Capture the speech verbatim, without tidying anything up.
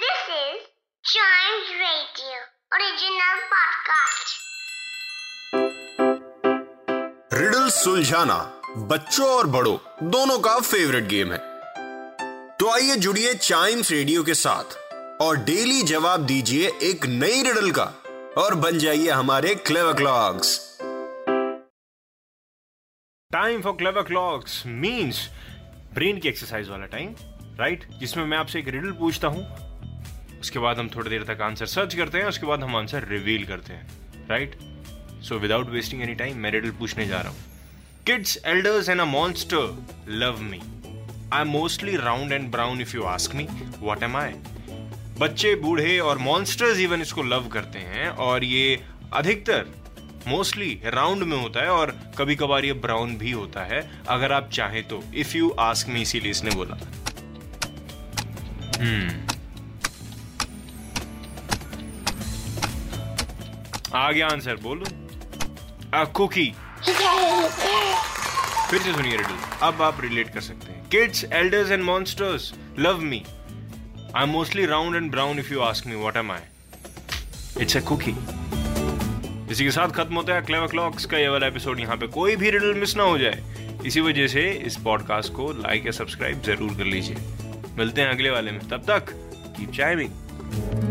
This is Chimes Radio, original podcast. Riddle सुलझाना बच्चों और बड़ों दोनों का फेवरेट गेम है। तो आइए जुड़िए चाइम्स रेडियो के साथ और डेली जवाब दीजिए एक नई रिडल का और बन जाइए हमारे clever clogs. Time for clever clogs means brain की एक्सरसाइज वाला टाइम, राइट, जिसमें मैं आपसे एक रिडल पूछता हूं, उसके बाद हम थोड़ी देर तक आंसर सर्च करते हैं, उसके बाद हम आंसर रिवील करते हैं, right. So without wasting any time मैं रिडल पूछने जा रहा हूं। Kids, elders and a monster love me. I am mostly round and brown. If you ask me what am I. बच्चे, बूढ़े और मॉन्स्टर्स इवन इसको लव करते हैं और ये अधिकतर मोस्टली राउंड में होता है और कभी कभार ये ब्राउन भी होता है अगर आप चाहें तो। इफ यू आस्क मी, इसीलिए इसने बोला। हम्म आ गया आंसर, बोलो। A cookie. फिर से सुनिए रिडल, अब आप रिलेट कर सकते हैं। Kids, elders and monsters love me. I'm mostly round and brown. If you ask me, what am I? It's a cookie. इसी के साथ खत्म होता है क्लेवर क्लॉक्स का ये वाला एपिसोड। यहाँ पे कोई भी रिडल मिस ना हो जाए, इसी वजह से इस पॉडकास्ट को लाइक या सब्सक्राइब जरूर कर लीजिए। मिलते हैं अगले वाले में, तब तक कीप चाइमिंग।